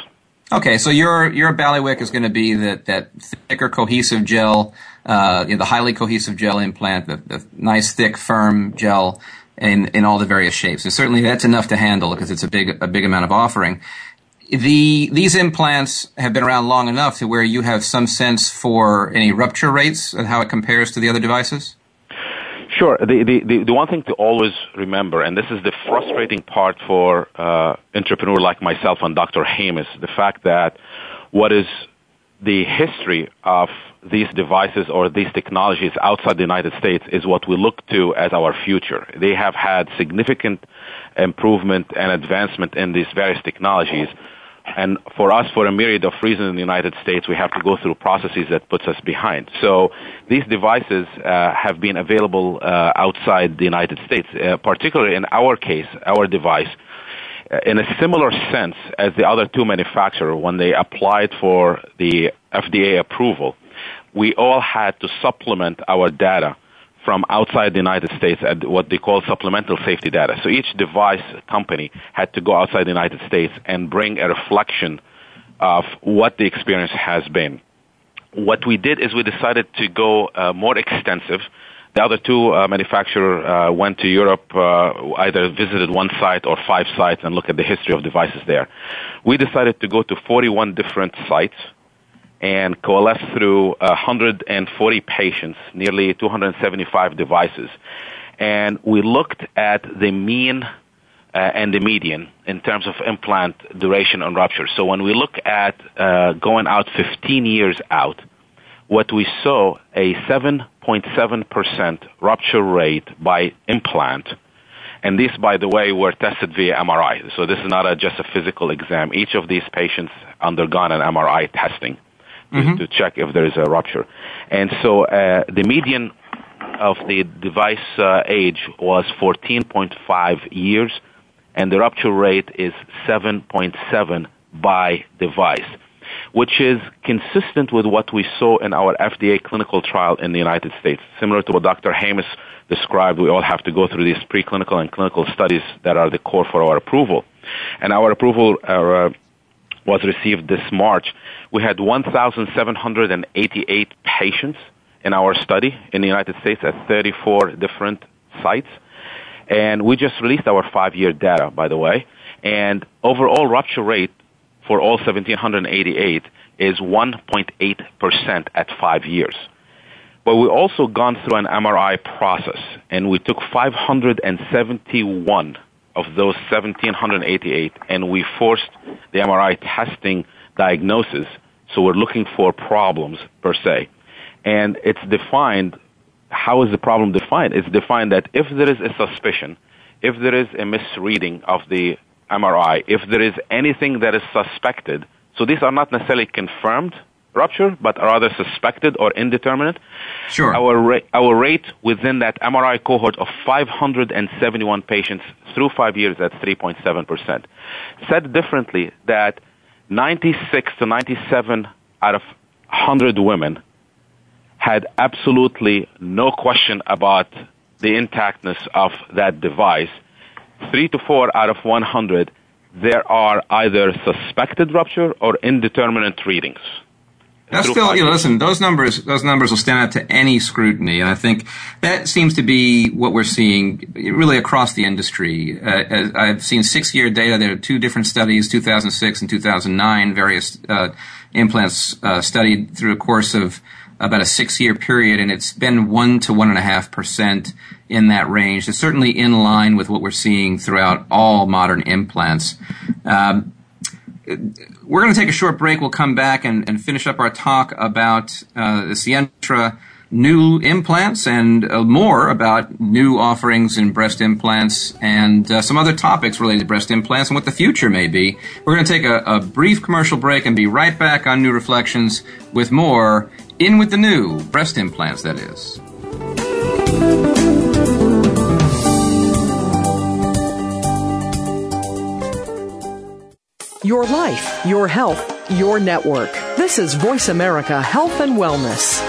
Okay, so your your ballywick is going to be that, that thicker cohesive gel, uh, you know, the highly cohesive gel implant, the, the nice thick firm gel, in in all the various shapes. And certainly that's enough to handle because it's a big a big amount of offering. The these implants have been around long enough to where you have some sense for any rupture rates and how it compares to the other devices. Sure. The, the, the, the one thing to always remember, and this is the frustrating part for uh, entrepreneur like myself and Doctor Hamas, the fact that what is the history of these devices or these technologies outside the United States is what we look to as our future. They have had significant improvement and advancement in these various technologies. And for us, for a myriad of reasons in the United States, we have to go through processes that puts us behind. So these devices uh, have been available uh, outside the United States, uh, particularly in our case, our device, uh, in a similar sense as the other two manufacturers when they applied for the F D A approval. We all had to supplement our data from outside the United States at what they call supplemental safety data. So each device company had to go outside the United States and bring a reflection of what the experience has been. What we did is we decided to go uh, more extensive. The other two uh, manufacturers uh, went to Europe, uh, either visited one site or five sites and looked at the history of devices there. We decided to go to forty-one different sites and coalesce through one hundred forty patients, nearly two hundred seventy-five devices. And we looked at the mean uh, and the median in terms of implant duration and rupture. So when we look at uh, going out fifteen years out, what we saw a seven point seven percent rupture rate by implant. And these, by the way, were tested via M R I. So this is not a, just a physical exam. Each of these patients undergone an M R I testing. Mm-hmm. To check if there is a rupture. And so uh, the median of the device uh, age was fourteen point five years, and the rupture rate is seven point seven by device, which is consistent with what we saw in our F D A clinical trial in the United States. Similar to what Doctor Hamas described, we all have to go through these preclinical and clinical studies that are the core for our approval. And our approval are, uh, was received this March. We had one thousand seven hundred eighty-eight patients in our study in the United States at thirty-four different sites. And we just released our five-year data, by the way. And overall rupture rate for all one thousand seven hundred eighty-eight is one point eight percent at five years. But we also gone through an M R I process, and we took five hundred seventy-one of those one thousand seven hundred eighty-eight, and we forced the M R I testing diagnosis, so we're looking for problems per se. And it's defined, how is the problem defined? It's defined that if there is a suspicion, if there is a misreading of the M R I, if there is anything that is suspected, so these are not necessarily confirmed rupture, but are rather suspected or indeterminate. Sure. Our, ra- our rate within that M R I cohort of five hundred seventy-one patients through five years at three point seven percent. Said differently, that ninety-six to ninety-seven out of one hundred women had absolutely no question about the intactness of that device. Three to four out of one hundred, there are either suspected rupture or indeterminate readings. That's still, you know, listen, those numbers, those numbers will stand up to any scrutiny. And I think that seems to be what we're seeing really across the industry. Uh, I've seen six year data. There are two different studies, two thousand six and two thousand nine, various, uh, implants, uh, studied through a course of about a six year period. And it's been one to one and a half percent in that range. It's certainly in line with what we're seeing throughout all modern implants. Um, We're going to take a short break. We'll come back and, and finish up our talk about uh, the Sientra new implants and uh, more about new offerings in breast implants and uh, some other topics related to breast implants and what the future may be. We're going to take a, a brief commercial break and be right back on New Reflections with more In With The New, breast implants, that is. Your life, your health, your network. This is Voice America Health and Wellness.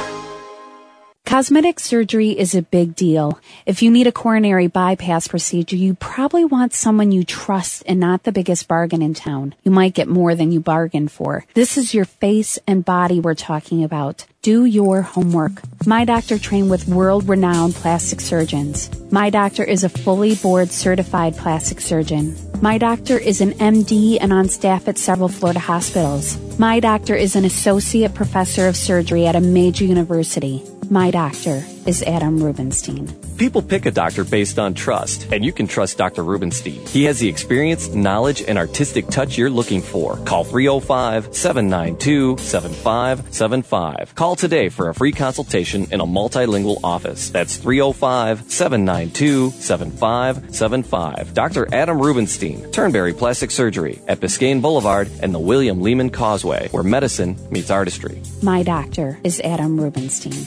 Cosmetic surgery is a big deal. If you need a coronary bypass procedure, you probably want someone you trust and not the biggest bargain in town. You might get more than you bargained for. This is your face and body we're talking about. Do your homework. My doctor trained with world-renowned plastic surgeons. My doctor is a fully board-certified plastic surgeon. My doctor is an M D and on staff at several Florida hospitals. My doctor is an associate professor of surgery at a major university. My doctor is Adam Rubenstein. People pick a doctor based on trust, and you can trust Doctor Rubenstein. He has the experience, knowledge, and artistic touch you're looking for. Call three oh five, seven nine two, seven five seven five. Call today for a free consultation in a multilingual office. That's three oh five, seven nine two, seven five seven five. Doctor Adam Rubenstein, Turnberry Plastic Surgery at Biscayne Boulevard and the William Lehman Causeway, where medicine meets artistry. My doctor is Adam Rubenstein.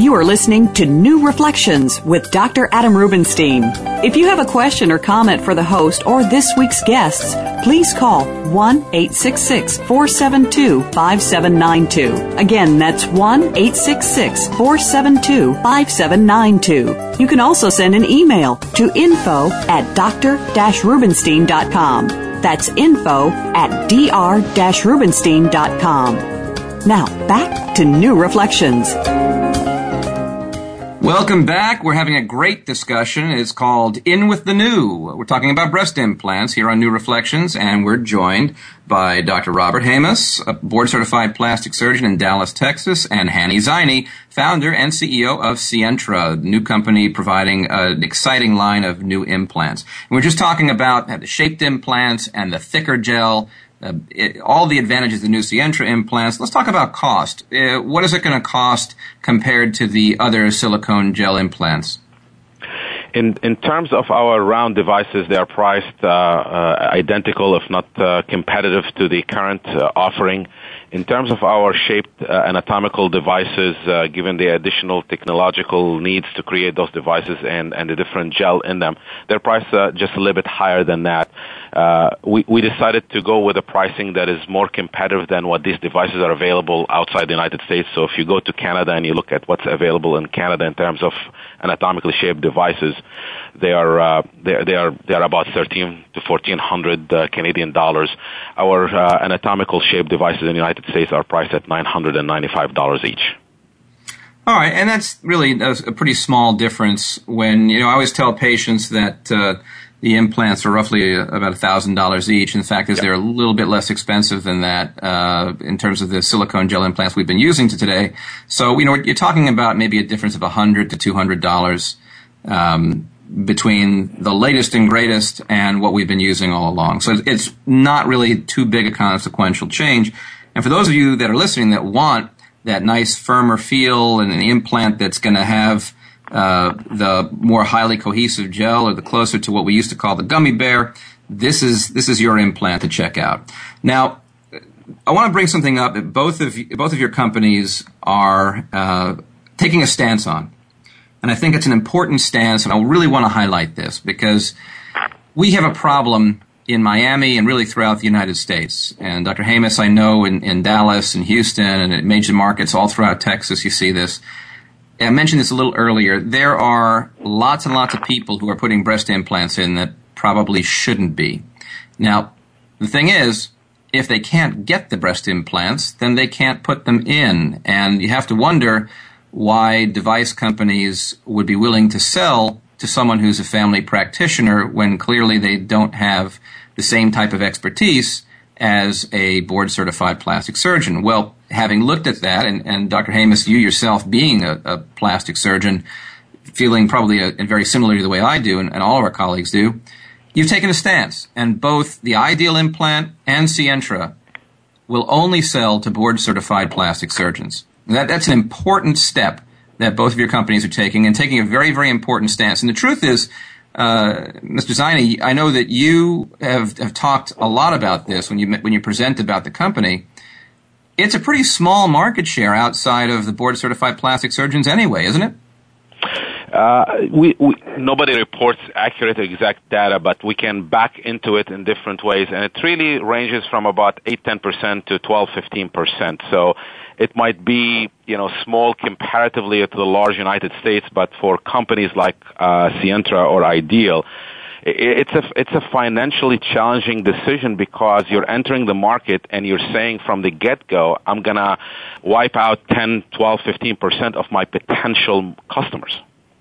You are listening to New Reflections with Doctor Adam Rubenstein. If you have a question or comment for the host or this week's guests, please call one eight six six, four seven two, five seven nine two. Again, that's one eight six six, four seven two, five seven nine two. You can also send an email to info at dr dash rubenstein dot com. That's info at dr dash rubenstein dot com. Now, back to New Reflections. Welcome back. We're having a great discussion. It's called In With the New. We're talking about breast implants here on New Reflections, and we're joined by Doctor Robert Hamas, a board-certified plastic surgeon in Dallas, Texas, and Hani Zeini, founder and C E O of Sientra, a new company providing an exciting line of new implants. And we're just talking about the shaped implants and the thicker gel, uh, it, all the advantages of the new Sientra implants. Let's talk about cost. Uh, what is it going to cost compared to the other silicone gel implants? In in terms of our round devices, they are priced uh, uh, identical, if not uh, competitive, to the current uh, offering. In terms of our shaped uh, anatomical devices, uh, given the additional technological needs to create those devices and, and the different gel in them, their price uh, just a little bit higher than that. Uh, we, we decided to go with a pricing that is more competitive than what these devices are available outside the United States. So if you go to Canada and you look at what's available in Canada in terms of anatomically shaped devices, they are uh, they, they are they are about thirteen to fourteen hundred uh, Canadian dollars. Our uh, anatomical shaped devices in the United States are priced at nine hundred ninety-five dollars each. All right, and that's really a pretty small difference when, you know, I always tell patients that uh, the implants are roughly about one thousand dollars each. In fact, is yep. they're a little bit less expensive than that uh, in terms of the silicone gel implants we've been using to today. So, you know, you're talking about maybe a difference of one hundred to two hundred dollars um, between the latest and greatest and what we've been using all along. So it's not really too big a consequential change. And for those of you that are listening that want that nice, firmer feel and an implant that's going to have uh the more highly cohesive gel, or the closer to what we used to call the gummy bear, this is this is your implant to check out. Now, I want to bring something up that both of you, both of your companies are uh taking a stance on. And I think it's an important stance, and I really want to highlight this because we have a problem in Miami and really throughout the United States. And Doctor Hamas, I know in, in Dallas and Houston and at major markets all throughout Texas, you see this. And I mentioned this a little earlier. There are lots and lots of people who are putting breast implants in that probably shouldn't be. Now, the thing is, if they can't get the breast implants, then they can't put them in. And you have to wonder why device companies would be willing to sell to someone who's a family practitioner when clearly they don't have the same type of expertise as a board-certified plastic surgeon. Well, having looked at that, and, and Doctor Hamas, you yourself being a, a plastic surgeon, feeling probably a, and very similar to the way I do and, and all of our colleagues do, you've taken a stance, and both the Ideal Implant and Sientra will only sell to board-certified plastic surgeons. That, that's an important step that both of your companies are taking, and taking a very, very important stance. And the truth is, uh, Mister Zeini, I know that you have, have talked a lot about this when you when you present about the company. It's a pretty small market share outside of the board-certified plastic surgeons anyway, isn't it? Uh, we, we, nobody reports accurate exact data, but we can back into it in different ways. And it really ranges from about eight to ten percent to twelve to fifteen percent. So it might be, you know, small comparatively to the large United States, but for companies like uh, Sientra or Ideal, it's a, it's a financially challenging decision because you're entering the market and you're saying from the get-go, I'm going to wipe out ten, twelve, fifteen percent of my potential customers.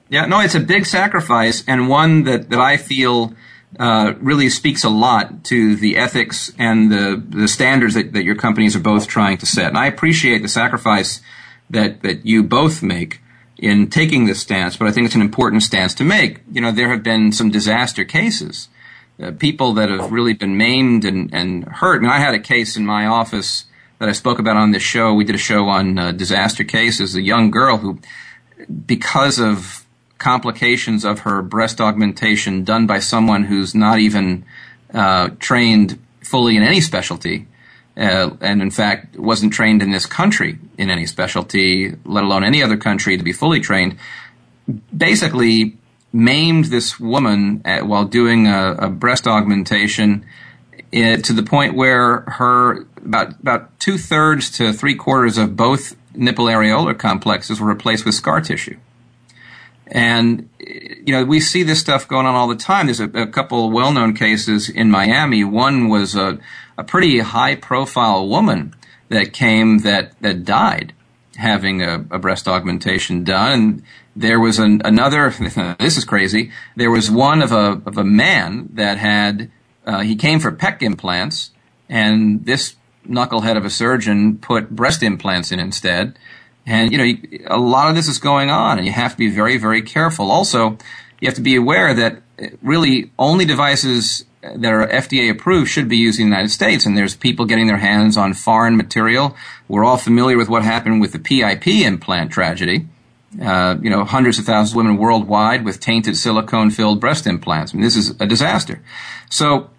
Yeah, no, it's a big sacrifice, and one that, that I feel uh, really speaks a lot to the ethics and the, the standards that, that your companies are both trying to set. And I appreciate the sacrifice that, that you both make in taking this stance, but I think it's an important stance to make. You know, there have been some disaster cases, uh, people that have really been maimed and, and hurt. And I had a case in my office that I spoke about on this show. We did a show on uh, disaster cases, a young girl who, because of complications of her breast augmentation done by someone who's not even uh, trained fully in any specialty, uh, and in fact wasn't trained in this country in any specialty, let alone any other country to be fully trained, basically maimed this woman at, while doing a, a breast augmentation uh, to the point where her about about two-thirds to three-quarters of both nipple areolar complexes were replaced with scar tissue. And, you know, we see this stuff going on all the time. There's a, a couple well-known cases in Miami. One was a, a pretty high-profile woman that came that, that died having a, a breast augmentation done. There was an, another, this is crazy, there was one of a, of a man that had, uh, he came for pec implants, and this knucklehead of a surgeon put breast implants in instead. And, you know, a lot of this is going on, and you have to be very, very careful. Also, you have to be aware that really only devices that are F D A approved should be used in the United States, and there's people getting their hands on foreign material. We're all familiar with what happened with the P I P implant tragedy. Uh, you know, hundreds of thousands of women worldwide with tainted silicone-filled breast implants. I mean, this is a disaster. So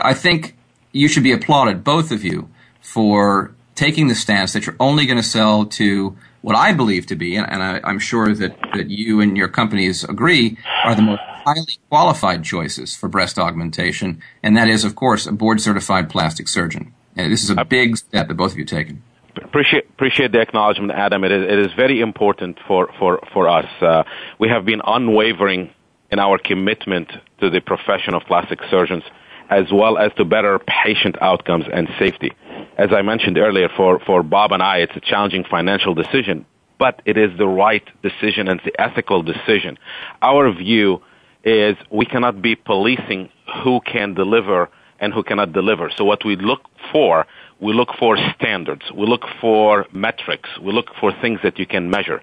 I think you should be applauded, both of you, for taking the stance that you're only going to sell to what I believe to be, and, and I, I'm sure that, that you and your companies agree, are the most highly qualified choices for breast augmentation, and that is, of course, a board-certified plastic surgeon. And this is a big step that both of you have taken. Appreciate, appreciate the acknowledgement, Adam. It is, it is very important for, for, for us. Uh, we have been unwavering in our commitment to the profession of plastic surgeons, as well as to better patient outcomes and safety. As I mentioned earlier, for, for Bob and I, it's a challenging financial decision, but it is the right decision and the ethical decision. Our view is we cannot be policing who can deliver and who cannot deliver. So what we look for, we look for standards. We look for metrics. We look for things that you can measure.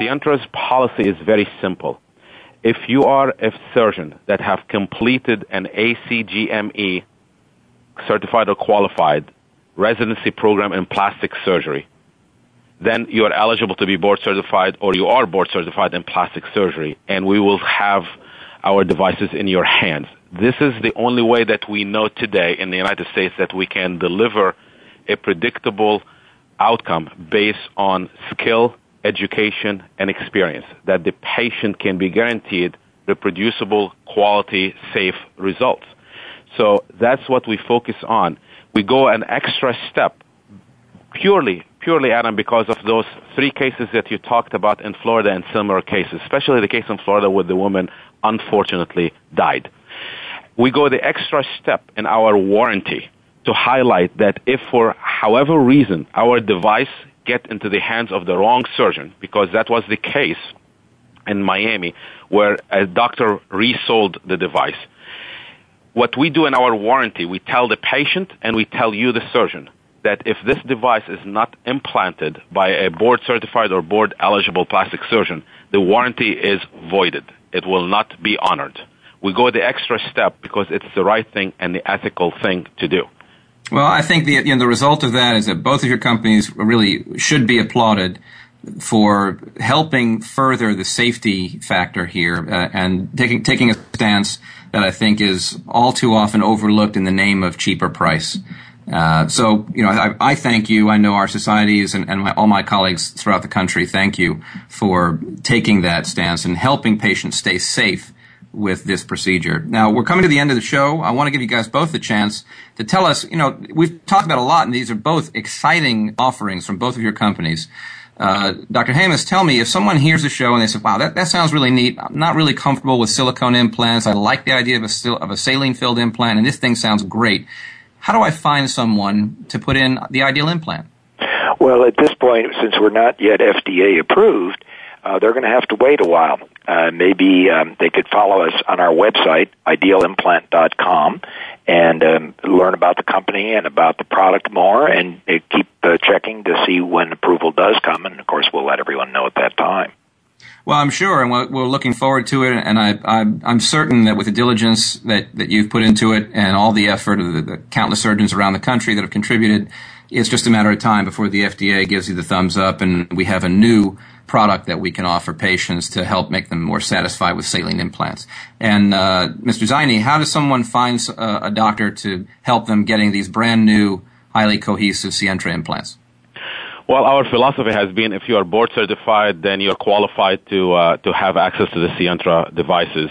Sientra's policy is very simple. If you are a surgeon that have completed an A C G M E certified or qualified residency program in plastic surgery, then you are eligible to be board certified, or you are board certified in plastic surgery, and we will have our devices in your hands. This is the only way that we know today in the United States that we can deliver a predictable outcome based on skill, education, and experience, that the patient can be guaranteed reproducible, quality, safe results. So that's what we focus on. We go an extra step purely, purely, Adam, because of those three cases that you talked about in Florida and similar cases, especially the case in Florida where the woman unfortunately died. We go the extra step in our warranty to highlight that if for however reason our device get into the hands of the wrong surgeon, because that was the case in Miami where a doctor resold the device. What we do in our warranty, we tell the patient and we tell you, the surgeon, that if this device is not implanted by a board-certified or board-eligible plastic surgeon, the warranty is voided. It will not be honored. We go the extra step because it's the right thing and the ethical thing to do. Well, I think the you know, the result of that is that both of your companies really should be applauded for helping further the safety factor here uh, and taking taking a stance that I think is all too often overlooked in the name of cheaper price. Uh, so, you know, I, I thank you. I know our societies and, and my, all my colleagues throughout the country thank you for taking that stance and helping patients stay safe with this procedure. Now, we're coming to the end of the show. I want to give you guys both the chance to tell us, you know, we've talked about a lot, and these are both exciting offerings from both of your companies. Uh, Doctor Hamas, tell me, if someone hears the show and they say, wow, that, that sounds really neat. I'm not really comfortable with silicone implants. I like the idea of a, sil- of a saline-filled implant, and this thing sounds great. How do I find someone to put in the ideal implant? Well, at this point, since we're not yet F D A approved, uh, they're going to have to wait a while. uh, maybe um, they could follow us on our website, ideal implant dot com, and um, learn about the company and about the product more, and uh, keep uh, checking to see when approval does come. And, of course, we'll let everyone know at that time. Well, I'm sure, and we're, we're looking forward to it, and I, I'm, I'm certain that with the diligence that, that you've put into it and all the effort of the, the countless surgeons around the country that have contributed, it's just a matter of time before the F D A gives you the thumbs up and we have a new product that we can offer patients to help make them more satisfied with saline implants. And uh Mister Zeini, how does someone find uh, a doctor to help them getting these brand new, highly cohesive Sientra implants? Well, our philosophy has been if you are board certified, then you're qualified to uh, to have access to the Sientra devices.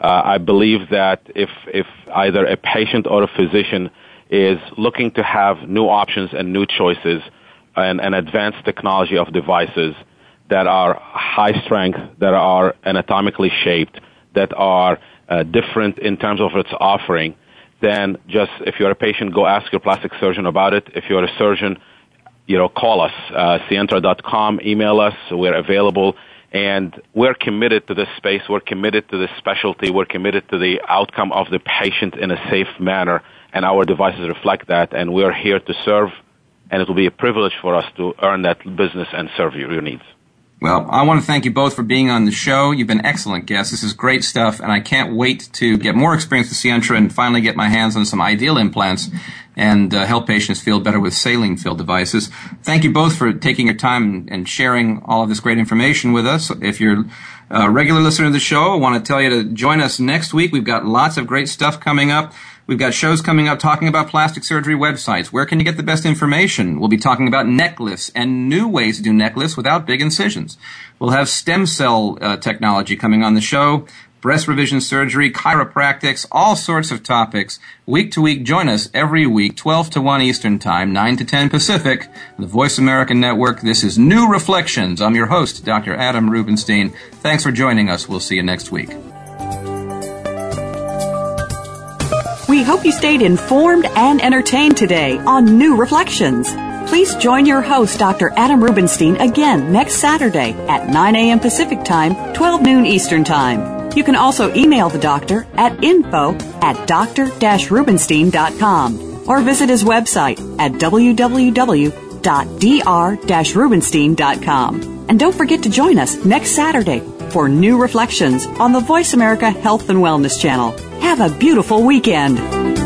Uh, I believe that if if either a patient or a physician is looking to have new options and new choices and, and advanced technology of devices that are high strength, that are anatomically shaped, that are uh, different in terms of its offering, then just if you're a patient, go ask your plastic surgeon about it. If you're a surgeon, you know, call us, uh, sientra dot com, email us. We're available, and we're committed to this space. We're committed to this specialty. We're committed to the outcome of the patient in a safe manner, and our devices reflect that, and we are here to serve, and it will be a privilege for us to earn that business and serve your needs. Well, I want to thank you both for being on the show. You've been excellent guests. This is great stuff, and I can't wait to get more experience with Sientra and finally get my hands on some Ideal implants and uh, help patients feel better with saline-filled devices. Thank you both for taking your time and sharing all of this great information with us. If you're a regular listener to the show, I want to tell you to join us next week. We've got lots of great stuff coming up. We've got shows coming up talking about plastic surgery websites. Where can you get the best information? We'll be talking about neck lifts and new ways to do neck lifts without big incisions. We'll have stem cell uh, technology coming on the show, breast revision surgery, chiropractics, all sorts of topics. Week to week, join us every week, twelve to one Eastern Time, nine to ten Pacific, the Voice America Network. This is New Reflections. I'm your host, Doctor Adam Rubenstein. Thanks for joining us. We'll see you next week. We hope you stayed informed and entertained today on New Reflections. Please join your host, Doctor Adam Rubenstein, again next Saturday at nine a.m. Pacific Time, twelve noon Eastern Time. You can also email the doctor at info at dr dash rubenstein dot com or visit his website at w w w dot d r dash rubenstein dot com. And don't forget to join us next Saturday for New Reflections on the Voice America Health and Wellness Channel. Have a beautiful weekend.